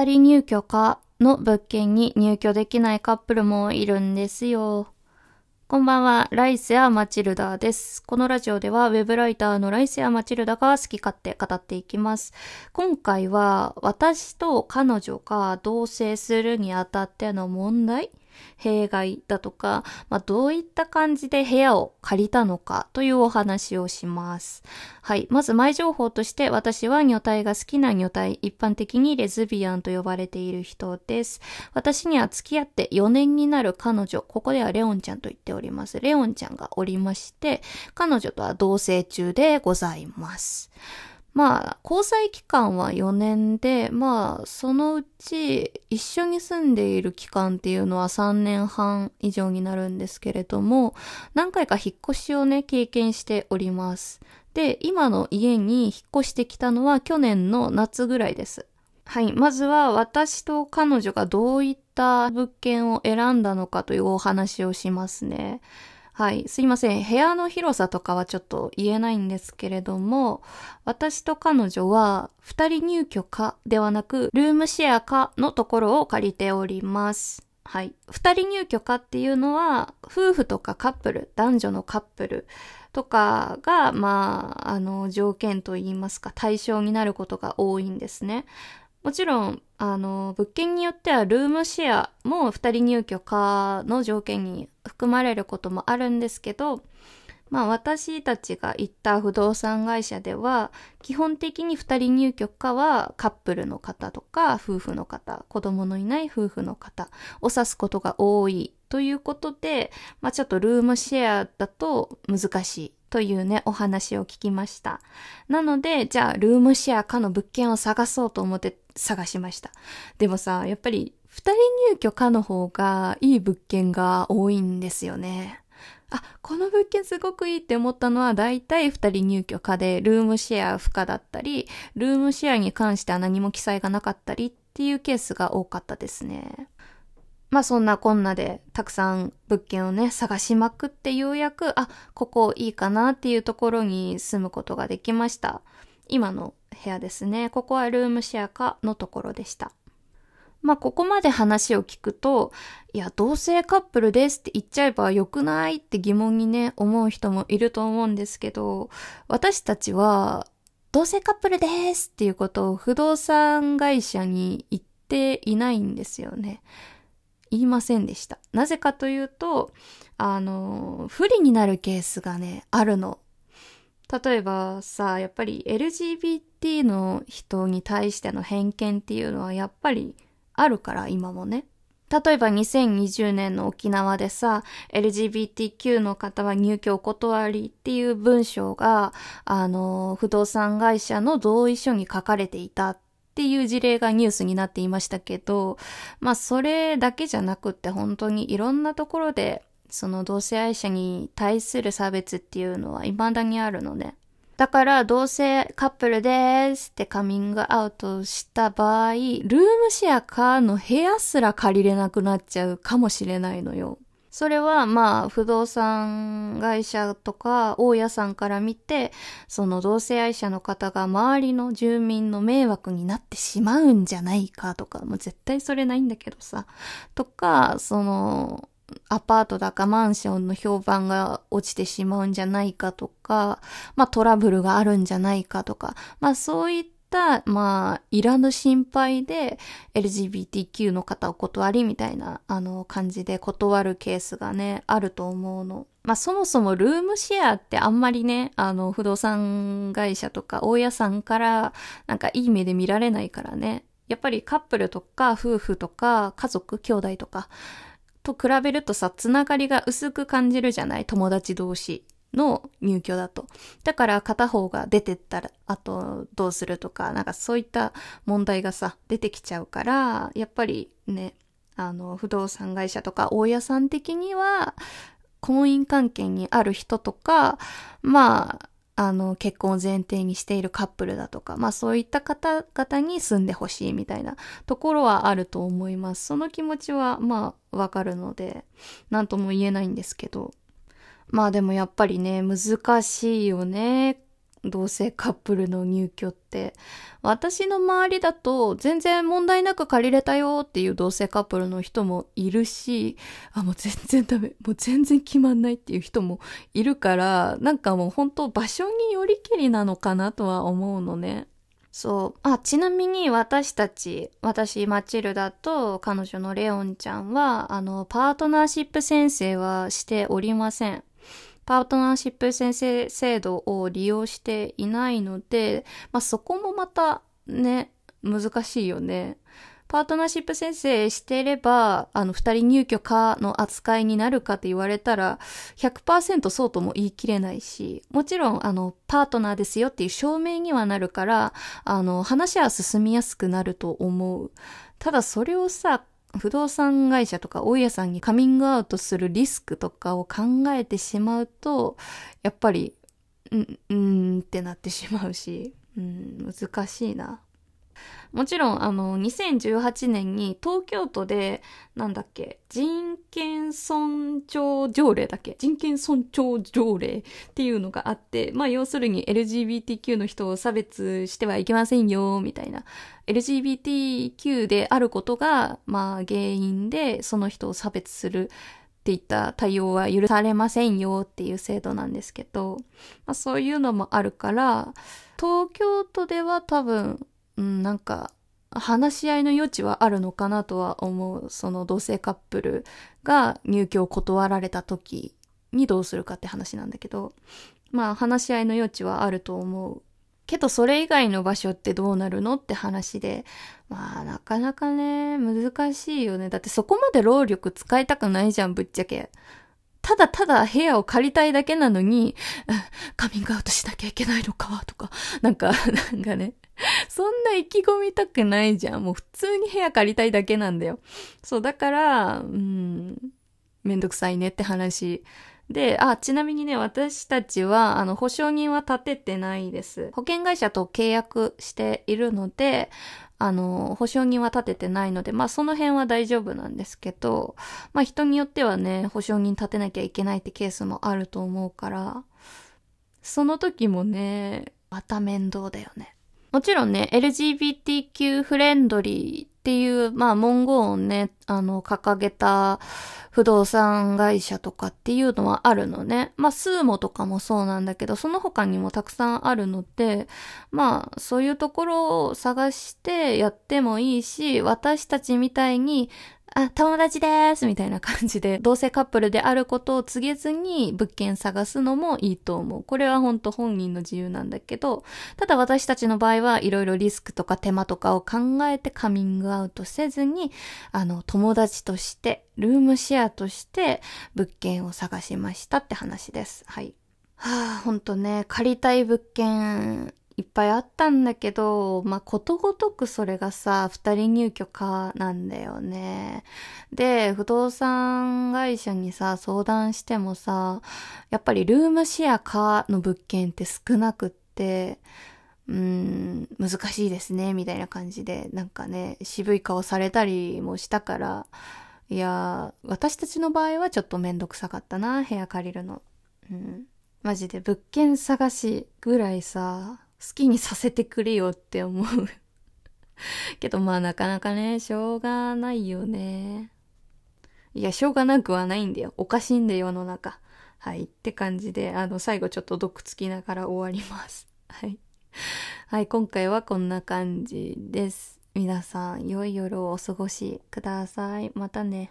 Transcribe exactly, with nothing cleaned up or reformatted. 二人入居かの物件に入居できないカップルもいるんですよ。こんばんは、ライセア・マチルダです。このラジオではウェブライターのライセア・マチルダが好き勝手語っていきます。今回は私と彼女が同棲するにあたっての問題、弊害だとか、まあ、どういった感じで部屋を借りたのかというお話をします。はい、まず前情報として、私は女体が好きな女体、一般的にレズビアンと呼ばれている人です。私には付き合ってよねんになる彼女、ここではレオンちゃんと言っております。レオンちゃんがおりまして、彼女とは同棲中でございます。まあ、交際期間はよねんで、まあ、そのうち一緒に住んでいる期間っていうのはさんねんはん以上になるんですけれども、何回か引っ越しをね、経験しております。で、今の家に引っ越してきたのは去年の夏ぐらいです。はい、まずは私と彼女がどういった物件を選んだのかというお話をしますね。はい、すいません。部屋の広さとかはちょっと言えないんですけれども、私と彼女はふたり入居かではなく、ルームシェアかのところを借りております。はい。ふたり入居かっていうのは、夫婦とかカップル、男女のカップルとかが、まあ、あの、条件といいますか、対象になることが多いんですね。もちろん、あの、物件によってはルームシェアもふたり入居かの条件に含まれることもあるんですけど、まあ私たちが行った不動産会社では、基本的にふたり入居かはカップルの方とか夫婦の方、子供のいない夫婦の方を指すことが多いということで、まあちょっとルームシェアだと難しいというね、お話を聞きました。なので、じゃあルームシェアかの物件を探そうと思って探しました。でもさ、やっぱりふたり入居かの方がいい物件が多いんですよね。あ、この物件すごくいいって思ったのは、だいたいふたり入居かで、ルームシェア不可だったり、ルームシェアに関しては何も記載がなかったりっていうケースが多かったですね。まあそんなこんなでたくさん物件をね、探しまくってようやく、あ、ここいいかなっていうところに住むことができました。今の部屋ですね。ここはルームシェアかのところでした。まあここまで話を聞くと、いや同性カップルですって言っちゃえばよくないって疑問にね、思う人もいると思うんですけど、私たちは同性カップルですっていうことを不動産会社に言っていないんですよね。言いませんでした。なぜかというと、あの、不利になるケースがね、あるの。例えばさ、やっぱり エルジービーティー の人に対しての偏見っていうのはやっぱりあるから、今もね。例えばにせんにじゅうねんの沖縄でさ、エルジービーティーキュー の方は入居お断りっていう文章が、あの、不動産会社の同意書に書かれていたっていう事例がニュースになっていましたけど、まあそれだけじゃなくって、本当にいろんなところでその同性愛者に対する差別っていうのは未だにあるのね。だから同性カップルですってカミングアウトした場合、ルームシェアかの部屋すら借りれなくなっちゃうかもしれないのよ。それはまあ不動産会社とか大家さんから見て、その同性愛者の方が周りの住民の迷惑になってしまうんじゃないかとか、もう絶対それないんだけどさ、とか、そのアパートだかマンションの評判が落ちてしまうんじゃないかとか、まあトラブルがあるんじゃないかとか、まあそういったたまあいらぬ心配で エルジービーティーキュー の方お断りみたいな、あの感じで断るケースがね、あると思うの。まあそもそもルームシェアってあんまりね、あの不動産会社とか大家さんからなんかいい目で見られないからね。やっぱりカップルとか夫婦とか家族兄弟とかと比べるとさ、つながりが薄く感じるじゃない、友達同士の入居だと。だから片方が出てったらあとどうするとか、なんかそういった問題がさ出てきちゃうから、やっぱりね、あの不動産会社とか大家さん的には婚姻関係にある人とか、まああの結婚を前提にしているカップルだとか、まあそういった方々に住んでほしいみたいなところはあると思います。その気持ちはまあわかるので何とも言えないんですけど、まあでもやっぱりね、難しいよね。同性カップルの入居って。私の周りだと全然問題なく借りれたよっていう同性カップルの人もいるし、あ、もう全然ダメ、もう全然決まんないっていう人もいるから、なんかもう本当場所によりきりなのかなとは思うのね。そう、あ、ちなみに私たち私マチルダと彼女のレオンちゃんはあのパートナーシップ宣誓はしておりません。パートナーシップ宣誓制度を利用していないので、まあ、そこもまたね、難しいよね。パートナーシップ宣誓していれば、あの、二人入居かの扱いになるかって言われたら、ひゃくパーセント そうとも言い切れないし、もちろん、あの、パートナーですよっていう証明にはなるから、あの、話は進みやすくなると思う。ただ、それをさ、不動産会社とか大家さんにカミングアウトするリスクとかを考えてしまうと、やっぱりうんうんってなってしまうし、うん、難しいな。もちろんあのにせんじゅうはちねんに東京都でなんだっけ人権尊重条例だっけ人権尊重条例っていうのがあって、まあ要するに エルジービーティーキュー の人を差別してはいけませんよみたいな、 エルジービーティーキュー であることがまあ原因でその人を差別するっていった対応は許されませんよっていう制度なんですけど、まあ、そういうのもあるから東京都では多分なんか話し合いの余地はあるのかなとは思う。その同性カップルが入居を断られた時にどうするかって話なんだけど、まあ話し合いの余地はあると思うけど、それ以外の場所ってどうなるのって話で、まあなかなかね難しいよね。だってそこまで労力使いたくないじゃん、ぶっちゃけ。ただただ部屋を借りたいだけなのにカミングアウトしなきゃいけないのかとか、なんかなんかね、そんな意気込みたくないじゃん。もう普通に部屋借りたいだけなんだよ。そうだから、うん、めんどくさいねって話で、あ、ちなみにね、私たちはあの保証人は立ててないです。保険会社と契約しているので、あの保証人は立ててないので、まあその辺は大丈夫なんですけど、まあ人によってはね、保証人立てなきゃいけないってケースもあると思うから、その時もね、また面倒だよね。もちろんね、 エルジービーティーキュー フレンドリーっていう、まあ文言をね、あの、掲げた不動産会社とかっていうのはあるのね。まあ、スーモとかもそうなんだけど、その他にもたくさんあるので、まあ、そういうところを探してやってもいいし、私たちみたいに、あ、友達ですみたいな感じで、同性カップルであることを告げずに物件探すのもいいと思う。これは本当本人の自由なんだけど、ただ私たちの場合はいろいろリスクとか手間とかを考えてカミングアウトせずに、あの、友達として、ルームシェアとして物件を探しましたって話です。はい。はぁ、ほんとね、借りたい物件、いっぱいあったんだけど、まあ、ことごとくそれがさ、二人入居かなんだよね。で、不動産会社にさ、相談してもさ、やっぱりルームシェアかの物件って少なくって、うーん、難しいですね、みたいな感じで、なんかね、渋い顔されたりもしたから、いや、私たちの場合はちょっとめんどくさかったな、部屋借りるの。うん。マジで物件探しぐらいさ、好きにさせてくれよって思うけど、まあなかなかね、しょうがないよね。いや、しょうがなくはないんだよ、おかしいんだよ世の中。はいって感じで、あの最後ちょっと毒つきながら終わります。はい、はい、今回はこんな感じです。皆さん良い夜をお過ごしください。またね。